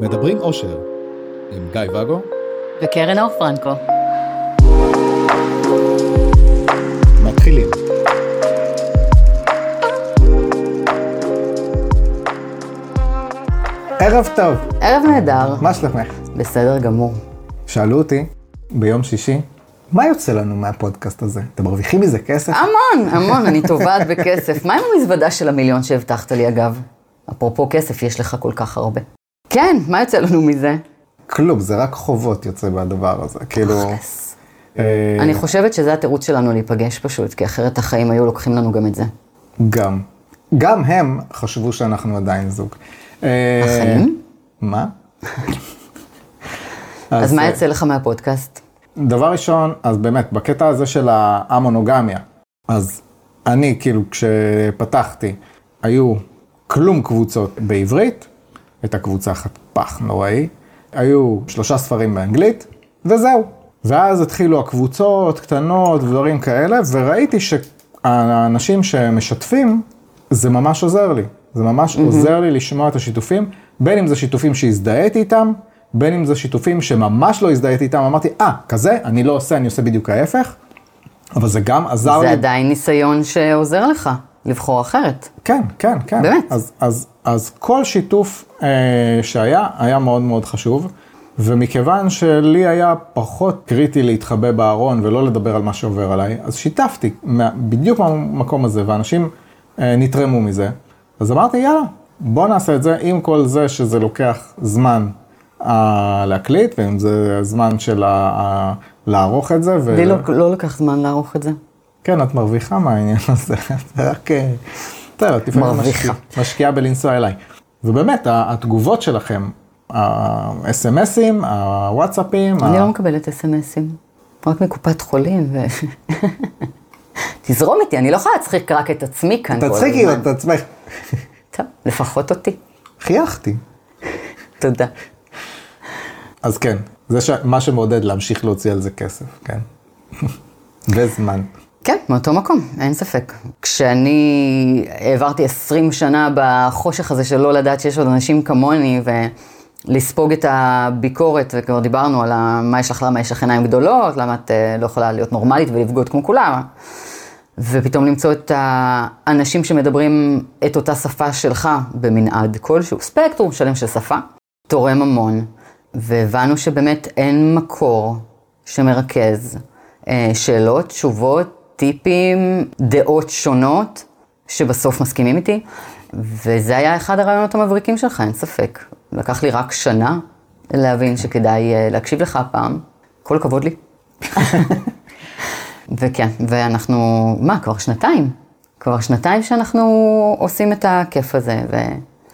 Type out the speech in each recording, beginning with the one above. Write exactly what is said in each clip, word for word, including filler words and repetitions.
מדברים אושר עם גיא וגו וקרןאור פרנקו. מתחילים. ערב טוב. ערב נהדר. מה שלומך? בסדר גמור. שאלו אותי ביום שישי, מה יוצא לנו מהפודקאסט הזה? אתם מרוויחים מזה כסף? המון, המון, אני טובעת בכסף. מה עם המזוודה של המיליון שהבטחת לי אגב? אפרופו כסף, יש לך כל כך הרבה. כן, מה יוצא לנו מזה? כלום, זה רק חובות יוצא מהדבר הזה. כאילו... אני חושבת שזה התירוץ שלנו להיפגש פשוט, כי אחרת החיים היו לוקחים לנו גם את זה. גם. גם הם חשבו שאנחנו עדיין זוג. החיים? מה? אז מה יצא לך מהפודקאסט? דבר ראשון, אז באמת, בקטע הזה של המונוגמיה, אז אני כאילו כשפתחתי, היו כלום קבוצות בעברית, הייתה קבוצה חטפ"ח נוראי, היו שלושה ספרים באנגלית, וזהו. ואז התחילו הקבוצות, קטנות, דברים כאלה, וראיתי שהאנשים שמשתפים, זה ממש עוזר לי. זה ממש mm-hmm. עוזר לי לשמוע את השיתופים, בין אם זה שיתופים שהזדהיתי איתם, בין אם זה שיתופים שממש לא הזדהיתי איתם, אמרתי, אה, ah, כזה, אני לא עושה, אני עושה בדיוק ההפך, אבל זה גם עזר זה לי... זה עדיין ניסיון שעוזר לך, לבחור אחרת. כן, כן, כן. באמת. אז, אז, אז כל שיתוף אה, שהיה, היה מאוד מאוד חשוב, ומכיוון שלי היה פחות קריטי להתחבא בארון, ולא לדבר על מה שעובר עליי, אז שיתפתי מה, בדיוק מהמקום הזה, ואנשים אה, נתרמו מזה, אז אמרתי, יאללה, בוא נעשה את זה, עם כל זה שזה לוקח זמן להקליט, ואם זה זמן של לערוך את זה. לי לא לקח זמן לערוך את זה. כן, את מרוויחה מהעניין הזה. מרוויחה. משקיעה בלנסוע אליי. ובאמת, התגובות שלכם, ה-אס אם אסים, הוואטסאפים. אני לא מקבלת אס אם אסים, רק מקופת חולים ו... תזרום איתי, אני לא יכולה להצחיק רק את עצמי כאן. תצחיקי את עצמך. טוב, לפחות אותי. חייכתי. תודה. אז כן, זה מה שמעודד להמשיך להוציא על זה כסף, כן. וזמן. כן, מאותו מקום, אין ספק. כשאני העברתי עשרים שנה בחושך הזה שלא לדעת שיש עוד אנשים כמוני, ולספוג את הביקורת, וכבר דיברנו על מה יש לך, למה יש לך עיניים גדולות, למה את לא יכולה להיות נורמלית ולפגוד כמו כולם. ופתאום למצוא את האנשים שמדברים את אותה שפה שלך במנעד כלשהו. ספקטרום שלם של שפה, תורם המון. והבנו שבאמת אין מקור שמרכז שאלות, תשובות, טיפים, דעות שונות, שבסוף מסכימים איתי. וזה היה אחד הרעיונות המבריקים שלך, אין ספק. לקח לי רק שנה להבין שכדאי להקשיב לך הפעם. כל הכבוד לי. וכן, ואנחנו, מה, כבר שנתיים? כבר שנתיים שאנחנו עושים את הכיף הזה ו...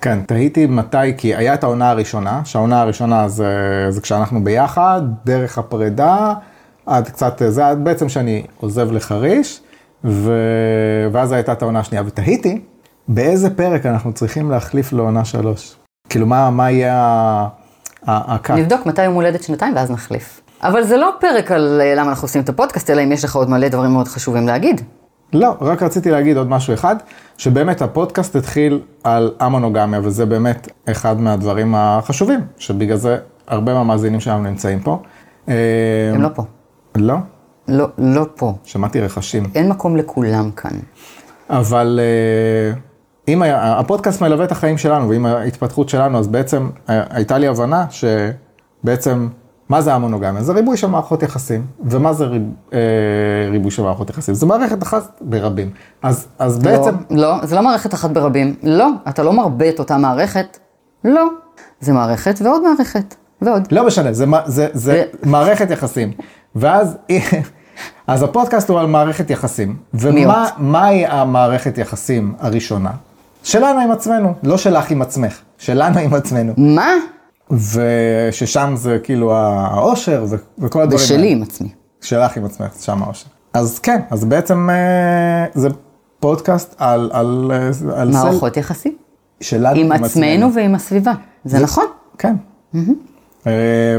כן, תהיתי מתי, כי היה את העונה הראשונה, שהעונה הראשונה זה, זה כשאנחנו ביחד, דרך הפרידה, עד קצת, זה עד בעצם שאני עוזב לחריש, ו... ואז הייתה את העונה השנייה, ותהיתי באיזה פרק אנחנו צריכים להחליף לעונה שלוש. כאילו מה, מה יהיה הקאט? נבדוק מתי יום הולדת שנתיים ואז נחליף. אבל זה לא פרק על למה אנחנו עושים את הפודקאסט, אלא אם יש לך עוד מלא דברים מאוד חשובים להגיד. לא, רק רציתי להגיד עוד משהו אחד, שבאמת הפודקאסט התחיל על המונוגמיה, וזה באמת אחד מהדברים החשובים, שבגלל זה הרבה מהמאזינים שלנו נמצאים פה. הם לא פה. לא? לא, לא פה. שמעתי רחשים. אין מקום לכולם כאן. אבל אם היה, הפודקאסט מלווה את החיים שלנו, ועם ההתפתחות שלנו, אז בעצם הייתה לי הבנה שבעצם... מה זה המונוגמיה? זה ריבוי של מערכות יחסים. ומה זה ריב, אה, ריבוי של מערכות יחסים? זה מערכת אחת ברבים. אז, אז לא, בעצם... לא, זה לא מערכת אחת ברבים. לא, אתה לא מרבה את אותה מערכת. לא. זה מערכת ועוד מערכת. ועוד. לא משנה, זה, זה, זה ו... מערכת יחסים. ואז אז הפודקאסט הוא על מערכת יחסים. ומה מהי המערכת יחסים הראשונה? שלנו עם עצמנו. לא שלך עם עצמך. שלנו עם עצמנו. מה? וששם זה כאילו האושר וכל הדברים. ושלי עם עצמי. שלך עם עצמך, שם האושר. אז כן, אז בעצם זה פודקאסט על... על, על מערכות סל... יחסים. שלנו עם, עם עצמנו. עצמנו ועם הסביבה, זה, זה נכון? כן. Mm-hmm.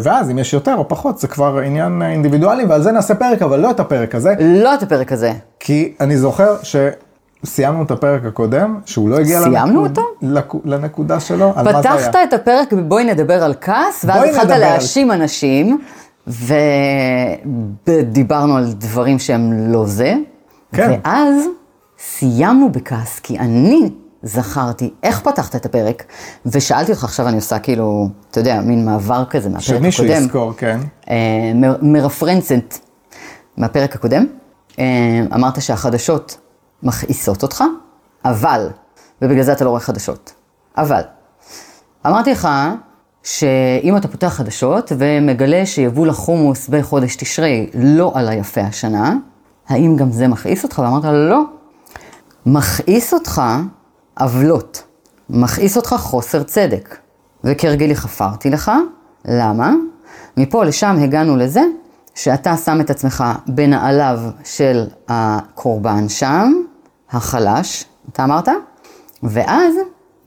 ואז אם יש יותר או פחות, זה כבר עניין אינדיבידואלי, ועל זה נעשה פרק, אבל לא את הפרק הזה. לא את הפרק הזה. כי אני זוכר ש... סיימנו את הפרק הקודם, שהוא לא הגיע לנקוד, לק, לנקודה שלו, על מה זה היה. פתחת את הפרק, בואי נדבר על כעס, ואז התחלת להאשים על... אנשים, ודיברנו על דברים שהם לא זה, כן. ואז סיימנו בכעס, כי אני זכרתי איך פתחת את הפרק, ושאלתי אותך, עכשיו אני עושה כאילו, אתה יודע, מין מעבר כזה מהפרק הקודם. שמישהו יזכור, כן. אה, מ- מרפרנסנט מהפרק הקודם, אה, אמרת שהחדשות מכעיסות אותך, אבל, ובגלל זה אתה לא רואה חדשות, אבל, אמרתי לך שאם אתה פותח חדשות ומגלה שיבול החומוס בחודש תשרי לא עלה יפה השנה, האם גם זה מכעיס אותך? ואמרת לא. מכעיס אותך עבלות, מכעיס אותך חוסר צדק, וכרגילי חפרתי לך, למה? מפה לשם הגענו לזה, שאתה שם את עצמך בנעליו של הקורבן שם, החלש, אתה אמרת? ואז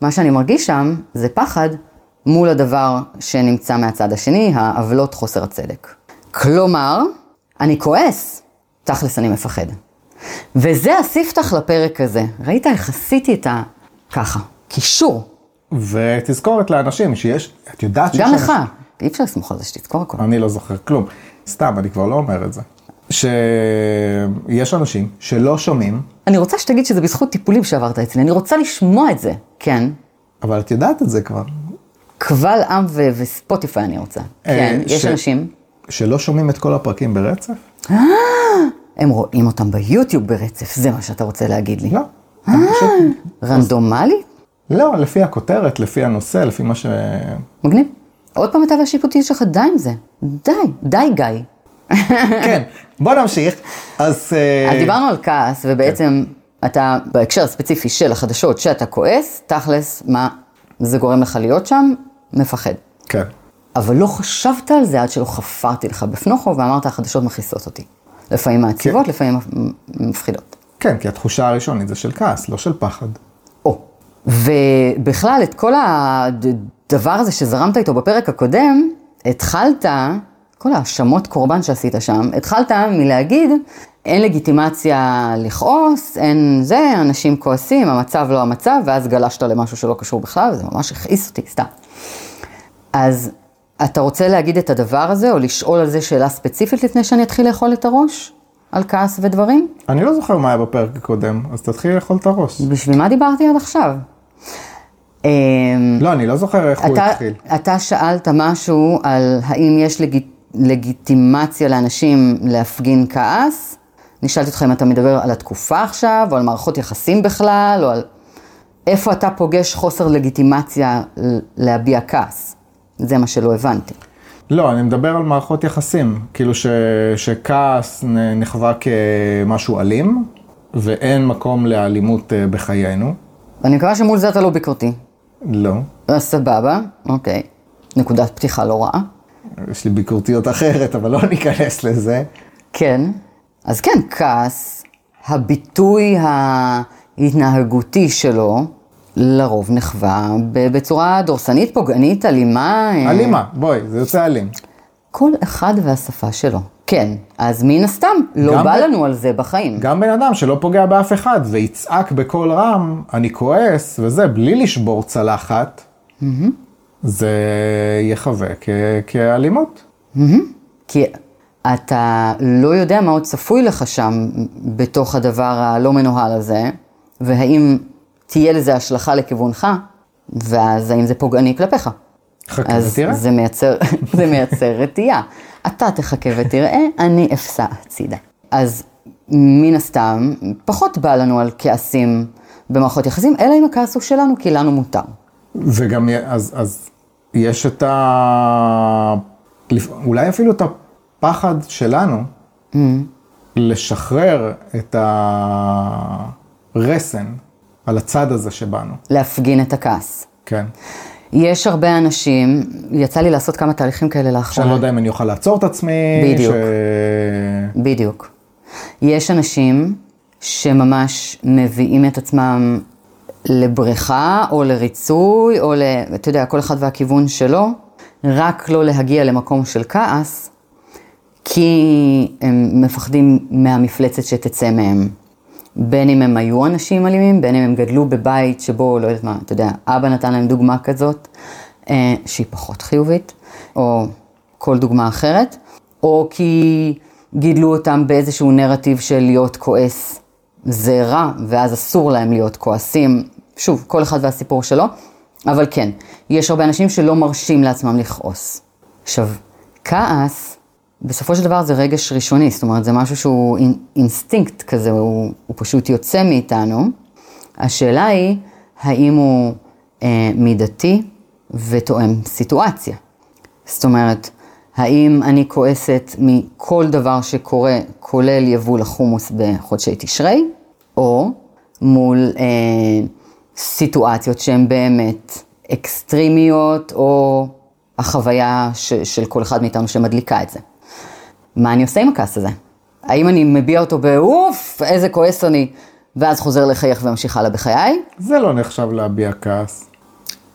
מה שאני מרגיש שם זה פחד מול הדבר שנמצא מהצד השני, העבלות חוסר הצדק. כלומר, אני כועס, תכלס אני מפחד. וזה הספתח לפרק הזה. ראית איך עשיתי את ה... ככה, קישור. ותזכורת לאנשים שיש, את יודעת שיש... גם לך, אי אפשר לסמוך על זה שתזכור הכל. אני לא זוכר כלום. סתם, אני כבר לא אומר את זה. שיש אנשים שלא שומעים. אני רוצה שתגיד שזה בזכות טיפולים שעברת אצלי. אני רוצה לשמוע את זה, כן. אבל את יודעת את זה כבר. קבל עם ו- וספוטיפיי אני רוצה. כן, ש- יש אנשים. שלא שומעים את כל הפרקים ברצף. אה, הם רואים אותם ביוטיוב ברצף, זה מה שאתה רוצה להגיד לי. לא. אה, רנדומלי? לא, לפי הכותרת, לפי הנושא, לפי מה ש... מגניב. עוד פעם אתה והשיפוטית שלך, די עם זה. די, די גיא. כן, בוא נמשיך. אז... אז דיברנו על כעס, ובעצם אתה, בהקשר הספציפי של החדשות, שאתה כועס, תכלס, מה זה גורם לך להיות שם? מפחד. כן. אבל לא חשבת על זה עד שלא חפרתי לך בפנוחו, ואמרת, החדשות מכעיסות אותי. לפעמים מעציבות, לפעמים מפחידות. כן, כי התחושה הראשונית זה של כעס, לא של פחד. או. ובכלל, את כל ה... הדבר הזה שזרמת איתו בפרק הקודם, התחלת, כל ההשמות קורבן שעשית שם, התחלת מלהגיד, אין לגיטימציה לכעוס, אין זה, אנשים כועסים, המצב לא המצב, ואז גלשת למשהו שלא קשור בכלל, וזה ממש הכעיס אותי, סתם. אז אתה רוצה להגיד את הדבר הזה, או לשאול על זה שאלה ספציפית לפני שאני אתחיל לאכול את הראש? על כעס ודברים? אני לא זוכר מה היה בפרק הקודם, אז תתחיל לאכול את הראש. בשביל מה דיברתי עד עכשיו? לא, אני לא זוכר איך הוא התחיל. אתה שאלת משהו על האם יש לגיטימציה לאנשים להפגין כעס. נשאלתי אותך אם אתה מדבר על התקופה עכשיו, או על מערכות יחסים בכלל, או על איפה אתה פוגש חוסר לגיטימציה להביע כעס. זה מה שלא הבנתי. לא, אני מדבר על מערכות יחסים. כאילו שכעס נחווה כמשהו אלים, ואין מקום לאלימות בחיינו. אני מקווה שמול זה אתה לא ביקורתי. לא. אז סבבה, אוקיי. נקודת פתיחה לא רעה. יש לי ביקורתיות אחרת, אבל לא ניכנס לזה. כן. אז כן, כעס, הביטוי ההתנהגותי שלו, לרוב נחווה בצורה דורסנית, פוגענית, אלימה. אלימה, בואי, זה יוצא אלים. כל אחד והשפה שלו. כן, אז מן הסתם, לא בא ב... לנו על זה בחיים. גם בן אדם שלא פוגע באף אחד, ויצעק בכל רם, אני כועס, וזה, בלי לשבור צלחת, mm-hmm. זה יחווה כ... כאלימות. Mm-hmm. כי אתה לא יודע מה עוד צפוי לך שם, בתוך הדבר הלא מנוהל הזה, והאם תהיה לזה השלכה לכיוונך, ואז האם זה פוגעני כלפיך. חכה ותראה. אז זה מייצר, זה מייצר רתיעה. אתה תחכה ותראה, אני אפסה הצידה. אז מן הסתם, פחות בא לנו על כעסים במערכות יחסים, אלא אם הכעס הוא שלנו, כי לנו מותר. וגם, אז, אז יש את ה... אולי אפילו את הפחד שלנו, mm-hmm. לשחרר את הרסן על הצד הזה שבאנו. להפגין את הכעס. כן. יש הרבה אנשים, יצא לי לעשות כמה תהליכים כאלה לאחרונה. שאני לא יודע אם אני אוכל לעצור את עצמי. בדיוק, ש... בדיוק. יש אנשים שממש מביאים את עצמם לבריכה או לריצוי, או ל... אתה יודע, כל אחד והכיוון שלו, רק לא להגיע למקום של כעס, כי הם מפחדים מהמפלצת שתצא מהם. בין אם הם היו אנשים אלימים, בין אם הם גדלו בבית שבו, לא יודעת מה, אתה יודע, אבא נתן להם דוגמה כזאת, שהיא פחות חיובית, או כל דוגמה אחרת, או כי גידלו אותם באיזשהו נרטיב של להיות כועס זה רע, ואז אסור להם להיות כועסים, שוב, כל אחד והסיפור שלו, אבל כן, יש הרבה אנשים שלא מרשים לעצמם לכעוס. עכשיו, כעס, בסופו של דבר זה רגש ראשוני, זאת אומרת, זה משהו שהוא אינסטינקט כזה, הוא, הוא פשוט יוצא מאיתנו. השאלה היא, האם הוא אה, מידתי ותואם סיטואציה. זאת אומרת, האם אני כועסת מכל דבר שקורה, כולל יבול החומוס בחודשי תשרי, או מול אה, סיטואציות שהן באמת אקסטרימיות, או החוויה ש, של כל אחד מאיתנו שמדליקה את זה. מה אני עושה עם הכעס הזה? האם אני מביע אותו באוף, איזה כועס אני, ואז חוזר לחייך וממשיך הלאה בחיי? זה לא נחשב להביע כעס.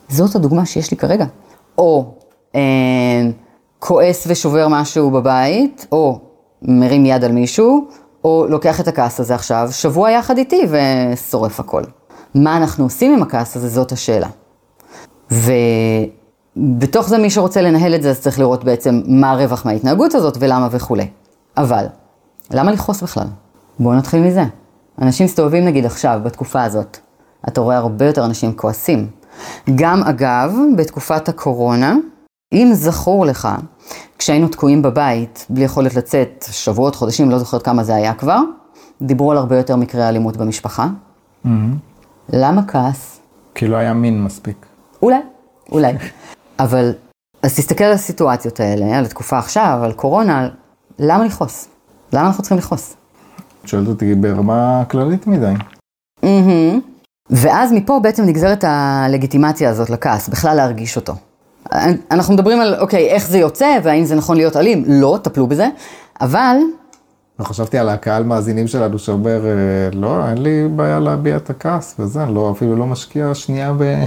זאת הדוגמה שיש לי כרגע. או אה, כועס ושובר משהו בבית, או מרים יד על מישהו, או לוקח את הכעס הזה עכשיו, שבוע יחד איתי ושורף הכל. מה אנחנו עושים עם הכעס הזה, זאת השאלה. ו... בתוך זה מי שרוצה לנהל את זה, אז צריך לראות בעצם מה הרווח מההתנהגות הזאת ולמה וכו'. אבל, למה לכעוס בכלל? בואו נתחיל מזה. אנשים מסתובבים נגיד עכשיו, בתקופה הזאת, אתה רואה הרבה יותר אנשים כועסים. גם אגב, בתקופת הקורונה, אם זכור לך, כשהיינו תקועים בבית, בלי יכולת לצאת שבועות, חודשים, לא זוכרת כמה זה היה כבר, דיברו על הרבה יותר מקרי אלימות במשפחה. Mm-hmm. למה כעס? כי לא היה מין מספיק. אולי, אולי. אבל, אז תסתכל על הסיטואציות האלה, על התקופה עכשיו, על קורונה, על... למה לכעוס? למה אנחנו צריכים לכעוס? שואלת אותי ברמה כללית מדי. Mm-hmm. ואז מפה בעצם נגזרת הלגיטימציה הזאת לכעס, בכלל להרגיש אותו. אנחנו מדברים על, אוקיי, איך זה יוצא, והאם זה נכון להיות אלים? לא, טפלו בזה, אבל... וחשבתי על הקהל מאזינים שלנו שאומר, לא, אין לי בעיה להביע את הכעס, וזה, לא, אפילו לא משקיע שנייה ב...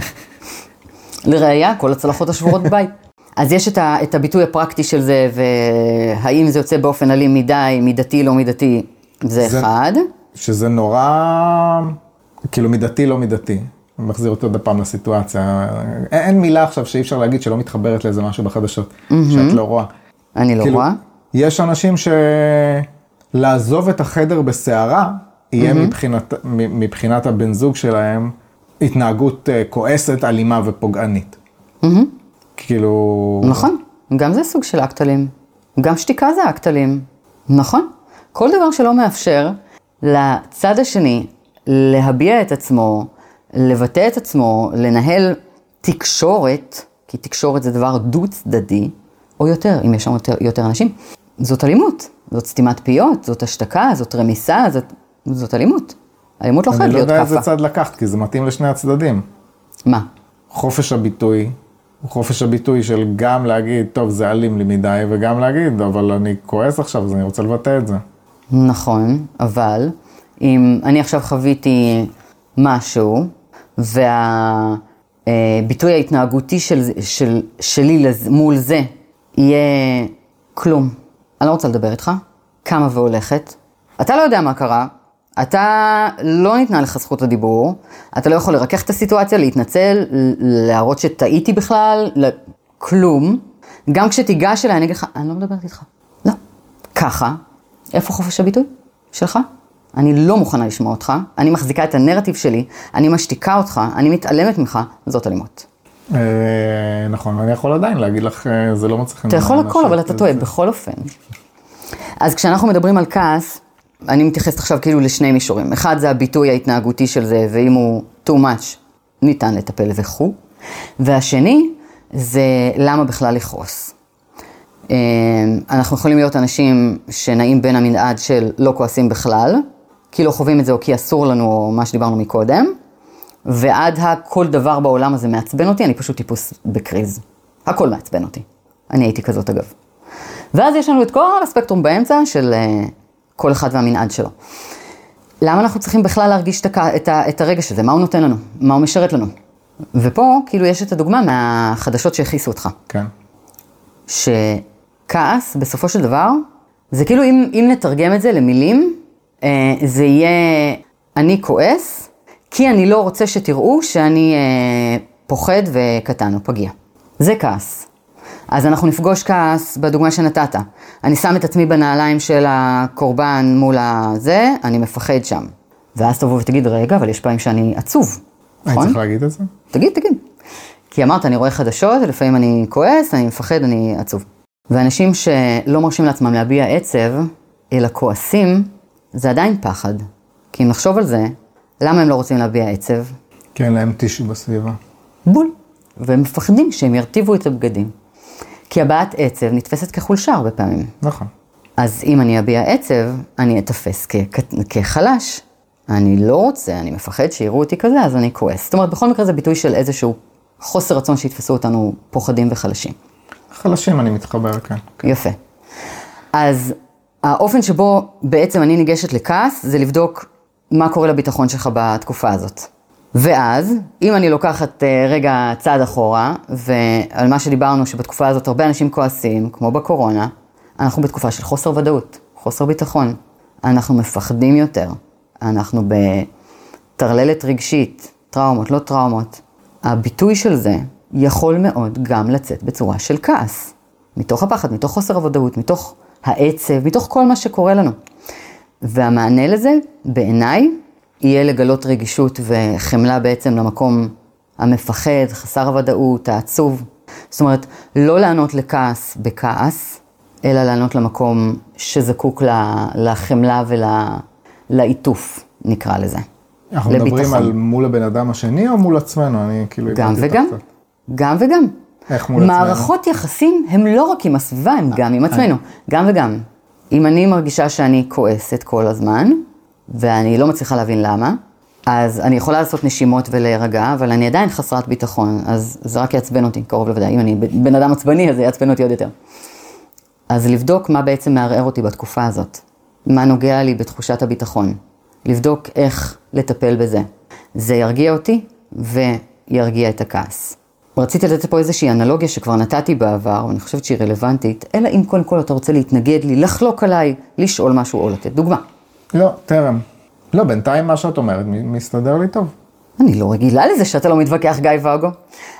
לראייה, כל הצלחות השבורות בבית. אז יש את, ה, את הביטוי הפרקטי של זה, והאם זה יוצא באופן אלים מדי, מידתי, לא מידתי, זה, זה אחד. שזה נורא, כאילו מידתי, לא מידתי. אני מחזיר אותו עוד פעם לסיטואציה. אין, אין מילה עכשיו שאי אפשר להגיד שלא מתחברת לאיזה משהו בחדשות, mm-hmm. שאת לא רואה. אני לא כאילו, רואה. יש אנשים שלעזוב את החדר בסערה, יהיה mm-hmm. מבחינת, מבחינת הבן זוג שלהם, התנהגות כועסת, אלימה ופוגענית. כאילו... נכון, גם זה סוג של אקטלים. גם שתיקה זה אקטלים. נכון. כל דבר שלא מאפשר לצד השני להביע את עצמו, לבטא את עצמו, לנהל תקשורת, כי תקשורת זה דבר דו-צדדי, או יותר, אם יש שם יותר, יותר אנשים. זאת אלימות, זאת סתימת פיות, זאת השתקה, זאת רמיסה, זאת, זאת אלימות. האלימות לא חייב להיות כפה. אני לא יודע איזה צד לקחת, כי זה מתאים לשני הצדדים. מה? חופש הביטוי. חופש הביטוי של גם להגיד, טוב, זה אלים לי מדי, וגם להגיד, אבל אני כועס עכשיו, אז אני רוצה לבטא את זה. נכון, אבל אם אני עכשיו חוויתי משהו, והביטוי ההתנהגותי של, של, שלי מול זה, יהיה כלום. אני לא רוצה לדבר איתך, כמה והולכת. אתה לא יודע מה קרה, אתה לא ניתנה לך זכות לדיבור, אתה לא יכול לרכך את הסיטואציה, להתנצל, להראות שטעיתי בכלל, כלום. גם כשתיגש אליי, אני אגיד לך, אני לא מדברת איתך. לא. ככה. איפה חופש הביטוי שלך? אני לא מוכנה לשמוע אותך, אני מחזיקה את הנרטיב שלי, אני משתיקה אותך, אני מתעלמת ממך, זאת אלימות. נכון, אני יכול עדיין להגיד לך, זה לא מצליח. אתה יכול הכל, אבל אתה טועה, בכל אופן. אז כשאנחנו מדברים על כעס, אני מתייחסת עכשיו כאילו לשני מישורים. אחד זה הביטוי ההתנהגותי של זה, ואם הוא too much, ניתן לטפל וכו. והשני זה למה בכלל לכעוס. אנחנו יכולים להיות אנשים שנעים בין המנעד של לא כועסים בכלל, כי לא חווים את זה או כי אסור לנו או מה שדיברנו מקודם, ועד הכל דבר בעולם הזה מעצבן אותי, אני פשוט טיפוס בקריז. הכל מעצבן אותי. אני הייתי כזאת אגב. ואז יש לנו את כל הספקטרום באמצע של... כל אחד והמנעד שלו. למה אנחנו צריכים בכלל להרגיש את הרגש הזה? מה הוא נותן לנו? מה הוא משרת לנו? ופה, כאילו, יש את הדוגמה מהחדשות שהכיסו אותך. כן. שכעס, בסופו של דבר, זה כאילו, אם, אם נתרגם את זה למילים, זה יהיה אני כועס, כי אני לא רוצה שתראו שאני אה, פוחד וקטן או פגיע. זה כעס. אז אנחנו נפגוש כעס בדוגמה שנתת. אני שם את עצמי בנעליים של הקורבן מול הזה, אני מפחד שם. ואז תבוא ותגיד, רגע, אבל יש פעמים שאני עצוב. אני נכון? צריך להגיד את זה? תגיד, תגיד. כי אמרת, אני רואה חדשות, לפעמים אני כועס, אני מפחד, אני עצוב. ואנשים שלא מרשים לעצמם להביע עצב, אלא כועסים, זה עדיין פחד. כי אם נחשוב על זה, למה הם לא רוצים להביע עצב? כי אין להם טישו בסביבה. בול. והם מפחדים שהם ירטיבו את הבגדים. כי הבעת עצב נתפסת כחולשה הרבה פעמים. נכון. אז אם אני אביע עצב, אני אתפס כ- כ- כחלש. אני לא רוצה, אני מפחד שיראו אותי כזה, אז אני כועס. זאת אומרת, בכל מקרה זה ביטוי של איזשהו חוסר רצון שיתפסו אותנו פוחדים וחלשים. חלשים אני מתחבר כאן. יפה. אז האופן שבו בעצם אני ניגשת לכעס, זה לבדוק מה קורה לביטחון שלך בתקופה הזאת. ואז, אם אני לוקחת רגע צעד אחורה, ועל מה שדיברנו שבתקופה הזאת הרבה אנשים כועסים, כמו בקורונה, אנחנו בתקופה של חוסר ודאות, חוסר ביטחון. אנחנו מפחדים יותר. אנחנו בתרללת רגשית, טראומות, לא טראומות. הביטוי של זה יכול מאוד גם לצאת בצורה של כעס. מתוך הפחד, מתוך חוסר הוודאות, מתוך העצב, מתוך כל מה שקורה לנו. והמענה לזה, בעיניי, יהיה לגלות רגישות וחמלה בעצם למקום המפחד, חסר הוודאות, העצוב. זאת אומרת, לא לענות לכעס בכעס, אלא לענות למקום שזקוק לחמלה ול... לעיתוף, נקרא לזה. אנחנו לביטחון. מדברים על מול הבן אדם השני או מול עצמנו? אני כאילו גם וגם, גם וגם. איך מול עצמנו? מערכות יחסים הם לא רק עם הסביבה, הם גם עם עצמנו. גם וגם. אם אני מרגישה שאני כועסת כל הזמן, ואני לא מצליחה להבין למה, אז אני יכולה לעשות נשימות ולהירגע, אבל אני עדיין חסרת ביטחון, אז זה רק יעצבן אותי, קרוב לוודאי. אם אני בן אדם עצבני, אז זה יעצבן אותי עוד יותר. אז לבדוק מה בעצם מערער אותי בתקופה הזאת. מה נוגע לי בתחושת הביטחון. לבדוק איך לטפל בזה. זה ירגיע אותי וירגיע את הכעס. רציתי לתת פה איזושהי אנלוגיה שכבר נתתי בעבר, ואני חושבת שהיא רלוונטית, אלא אם קודם כל אתה רוצה להתנגד לי, לחלוק עליי, לשאול משהו או לתת דוגמה. לא, תרם. לא, בינתיים מה שאת אומרת, מסתדר לי טוב. אני לא רגילה לזה שאתה לא מתווכח, גיא וגו.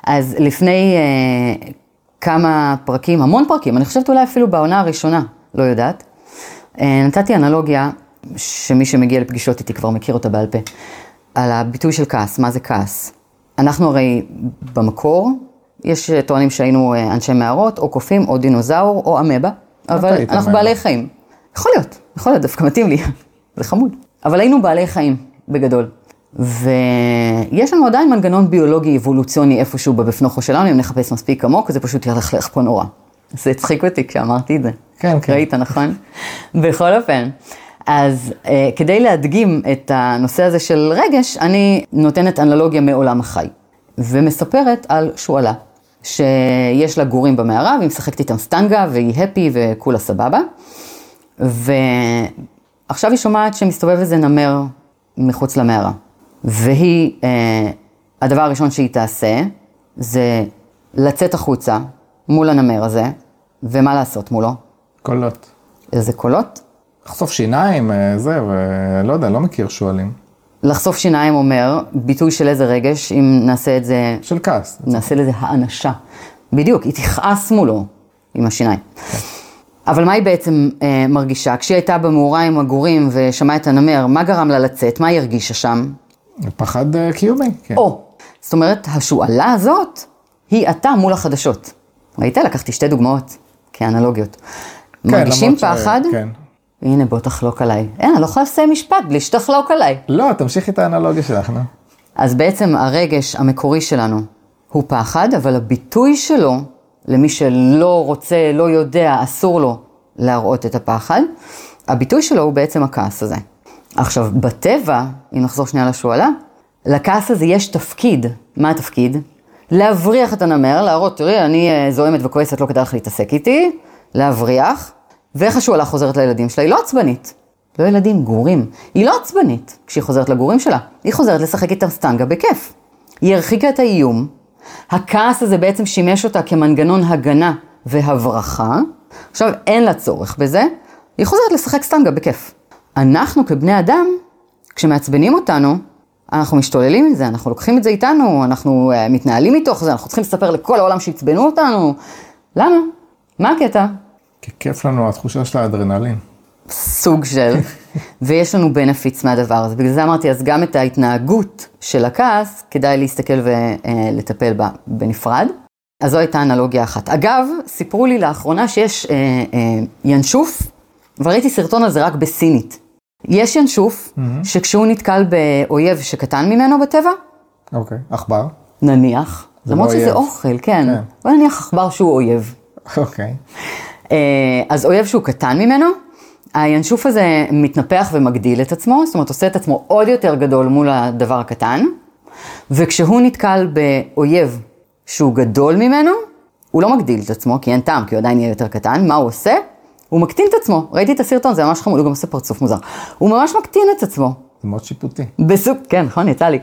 אז לפני אה, כמה פרקים, המון פרקים, אני חושבת אולי אפילו בעונה הראשונה, לא יודעת, נתתי אנלוגיה, שמי שמגיע לפגישות איתי כבר מכיר אותה בעל פה, על הביטוי של כעס, מה זה כעס. אנחנו הרי במקור, יש טוענים שהיינו אנשי מערות, או קופים, או דינוזאור, או אמבה, אבל אנחנו בעלי חיים. יכול להיות, יכול להיות, דווקא מתאים לי, זה חמוד. אבל היינו בעלי חיים, בגדול. ויש לנו עדיין מנגנון ביולוגי אבולוציוני איפשהו בבפנוכו שלנו, אם נחפש מספיק עמוק, זה פשוט ילכלך פה נורא. זה הצחיק אותי כשאמרתי את זה. כן, כן. ראית, נכון? בכל אופן. אז אה, כדי להדגים את הנושא הזה של רגש, אני נותנת אנלוגיה מעולם החי. ומספרת על שואלה, שיש לה גורים במערה, והיא משחקת איתם סטנגה, והיא הפי וכולה סבבה. ועכשיו היא שומעת שמסתובב איזה נמר מחוץ למערה. והיא, אה, הדבר הראשון שהיא תעשה, זה לצאת החוצה מול הנמר הזה, ומה לעשות מולו? קולות. איזה קולות? לחשוף שיניים, זה, ולא יודע, לא מכיר שואלים. לחשוף שיניים אומר, ביטוי של איזה רגש, אם נעשה את זה... של כעס. נעשה לזה האנשה. בדיוק, היא תכעס מולו עם השיניים. אבל מה היא בעצם אה, מרגישה? כשהיא הייתה במאורה עם הגורים ושמעה את הנמר, מה גרם לה לצאת? מה היא הרגישה שם? פחד אה, קיומי, כן. או, זאת אומרת, השואלה הזאת היא עתה מול החדשות. ראית? לקחתי שתי דוגמאות כאנלוגיות. כן, מרגישים פחד? ש... כן. הנה, בוא תחלוק עליי. אין, אני לא יכולה לסיים משפט בלי שתחלוק עליי. לא, תמשיכי את האנלוגיה שלך, נו. אז בעצם הרגש המקורי שלנו הוא פחד, אבל הביטוי שלו, למי שלא רוצה, לא יודע, אסור לו להראות את הפחד, הביטוי שלו הוא בעצם הכעס הזה. עכשיו, בטבע, אם נחזור שנייה לשואלה, לכעס הזה יש תפקיד. מה התפקיד? להבריח את הנמר, להראות, תראי, אני זוהמת וכועסת, לא כדאי לך להתעסק איתי, להבריח, ואיך השואלה חוזרת לילדים שלה? היא לא עצבנית. לא ילדים, גורים. היא לא עצבנית כשהיא חוזרת לגורים שלה. היא חוזרת לשחק איתם סטנגה בכיף. היא הרחיקה את האיום. הכעס הזה בעצם שימש אותה כמנגנון הגנה והברכה. עכשיו, אין לה צורך בזה. היא חוזרת לשחק סטנגה בכיף. אנחנו כבני אדם כשמעצבנים אותנו, אנחנו משתוללים את זה, אנחנו לוקחים את זה איתנו, אנחנו מתנהלים מתוך זה, אנחנו צריכים לספר לכל העולם שהצבנו אותנו. למה? מה הקטע? כי כיף לנו, התחושה של האדרנלין. סוג של. ויש לנו בנפיץ מהדבר הזה. בגלל זה אמרתי, אז גם את ההתנהגות של הכעס, כדאי להסתכל ולטפל בה בנפרד. אז זו הייתה אנלוגיה אחת. אגב, סיפרו לי לאחרונה שיש אה, אה, ינשוף, וראיתי סרטון על זה רק בסינית. יש ינשוף mm-hmm. שכשהוא נתקל באויב שקטן ממנו בטבע. אוקיי, okay. עכבר. נניח. למרות לא שזה אויב. אוכל, כן. Okay. אבל נניח עכבר שהוא אויב. אוקיי. Okay. אה, אז אויב שהוא קטן ממנו, הינשוף הזה מתנפח ומגדיל את עצמו, זאת אומרת עושה את עצמו עוד יותר גדול מול הדבר הקטן, וכשהוא נתקל באויב שהוא גדול ממנו, הוא לא מגדיל את עצמו, כי אין טעם, כי הוא עדיין יהיה יותר קטן. מה הוא עושה? הוא מקטין את עצמו. ראיתי את הסרטון, זה ממש חמוד, הוא גם עושה פרצוף מוזר. הוא ממש מקטין את עצמו. זה מאוד שיפוטי. בסוג, כן, נכון, יצא לי.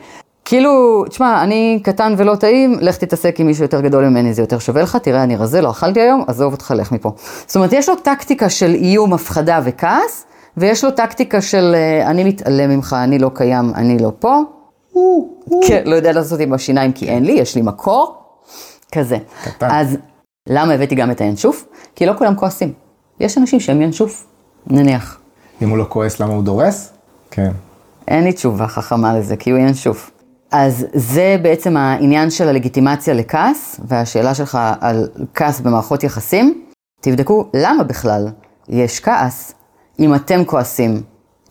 כאילו, תשמע, אני קטן ולא טעים, לך תתעסק עם מישהו יותר גדול ממני, זה יותר שווה לך, תראה, אני רזה, לא אכלתי היום, עזוב אותך, לך מפה. זאת אומרת, יש לו טקטיקה של איום, הפחדה וכעס, ויש לו טקטיקה של, אני מתעלם ממך, אני לא קיים, אני לא פה. כן, לא יודע לעשות עם השיניים, כי אין לי, יש לי מקור. כזה. קטן. אז למה הבאתי גם את הינשוף? כי לא כולם כועסים. יש אנשים שהם ינשוף, נניח. אם הוא לא כועס, למה הוא דורס? כן. אין לי תשובה חכמה לזה, כי הוא ינשוף. אז זה בעצם העניין של הלגיטימציה לכעס, והשאלה שלך על כעס במערכות יחסים. תבדקו למה בכלל יש כעס. אם אתם כועסים,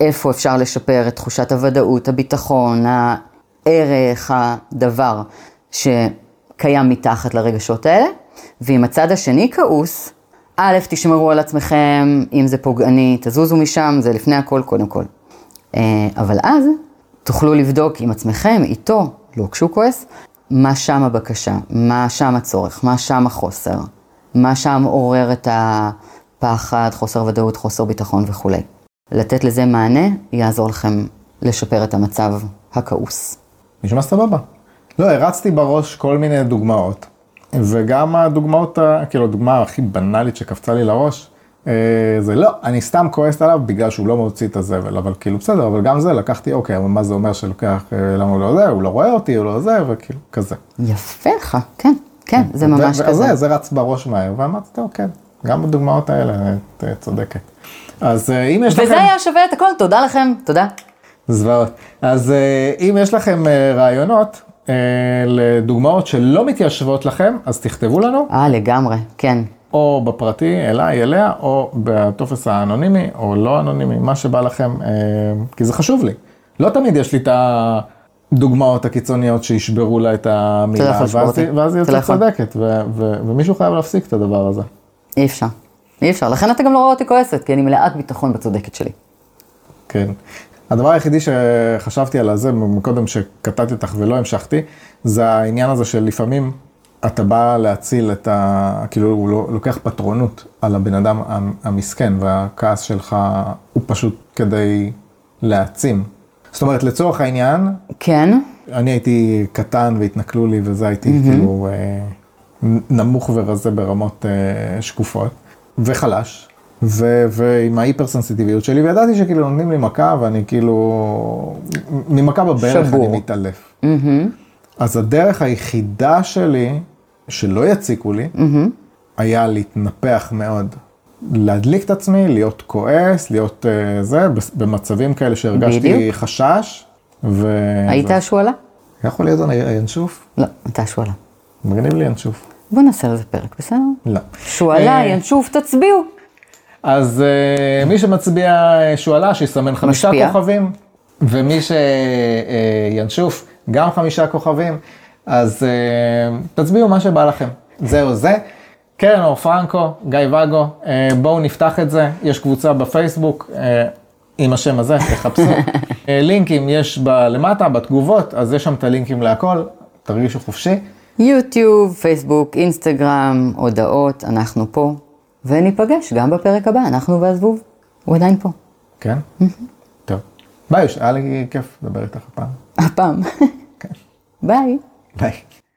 איפה אפשר לשפר את תחושת הוודאות, הביטחון, הערך, הדבר ש... קיים מתחת לרגשות האלה, ועם הצד השני כעוס, א', תשמרו על עצמכם, אם זה פוגעני, תזוזו משם, זה לפני הכל, קודם כל. אבל אז, תוכלו לבדוק עם עצמכם, איתו, לא כשהוא כועס, מה שם הבקשה, מה שם הצורך, מה שם החוסר, מה שם עורר את הפחד, חוסר ודאות, חוסר ביטחון וכו'. לתת לזה מענה, יעזור לכם לשפר את המצב הכעוס. נשמע סבבה. לא, הרצתי בראש כל מיני דוגמאות, וגם הדוגמאות, כאילו הדוגמה הכי בנאלית שקפצה לי לראש, זה לא, אני סתם כועסת עליו בגלל שהוא לא מוציא את הזבל, אבל כאילו בסדר, אבל גם זה לקחתי, אוקיי, אבל מה זה אומר שלוקח, למה הוא לא זה, הוא לא רואה אותי, הוא לא זה, וכאילו כזה. יפה לך, כן, כן, זה ממש כזה. זה רץ בראש מהר, ואמרתי, אוקיי, גם בדוגמאות האלה, את צודקת. אז אם יש לכם... וזה היה שווה את הכל, תודה לכם, תודה. זוועות. אז אם יש לכם רעיונות, לדוגמאות שלא מתיישבות לכם, אז תכתבו לנו. אה, לגמרי, כן. או בפרטי, אליי, אליה, או בטופס האנונימי, או לא אנונימי, מה שבא לכם, כי זה חשוב לי. לא תמיד יש לי את הדוגמאות הקיצוניות שישברו לה את המילה, ואז היא יוצאת צדקת, ומישהו חייב להפסיק את הדבר הזה. אי אפשר, אי אפשר. לכן אתה גם לא רואה אותי כועסת, כי אני מלאת ביטחון בצדקת שלי. כן. הדבר היחידי שחשבתי על זה, מקודם שקטעתי אותך ולא המשכתי, זה העניין הזה שלפעמים אתה בא להציל את ה... כאילו הוא לוקח פטרונות על הבן אדם המסכן, והכעס שלך הוא פשוט כדי להעצים. זאת אומרת, לצורך העניין... כן. אני הייתי קטן והתנכלו לי, וזה הייתי כאילו נמוך ורזה ברמות שקופות, וחלש. ו- ועם ההיפרסנסיטיביות שלי, וידעתי שכאילו נותנים לי מכה, ואני כאילו, ממכה בברך אני מתעלף. Mm-hmm. אז הדרך היחידה שלי, שלא יציקו לי, mm-hmm. היה להתנפח מאוד, להדליק את עצמי, להיות כועס, להיות uh, זה, במצבים כאלה שהרגשתי בדיוק. חשש. ו- היית ו- השואלה? יכול להיות אני ינשוף? לא, הייתה השואלה. מגניב לי ינשוף. בוא נעשה לזה פרק, בסדר? לא. שואלה, ינשוף, תצביעו. אז uh, מי שמצביע שואלה, שיסמן חמישה משפיע. כוכבים, ומי שינשוף uh, גם חמישה כוכבים, אז uh, תצביעו מה שבא לכם. זהו זה. קרןאור פרנקו, גיא וגו, uh, בואו נפתח את זה. יש קבוצה בפייסבוק uh, עם השם הזה, תחפשו. uh, לינקים יש ב- למטה, בתגובות, אז יש שם את הלינקים להכל, תרגישו חופשי. יוטיוב, פייסבוק, אינסטגרם, הודעות, אנחנו פה. וניפגש גם בפרק הבא, אנחנו והזבוב, הוא עדיין פה. כן? טוב. ביי, היה לי כיף לדבר איתך הפעם. הפעם. כן. ביי. ביי.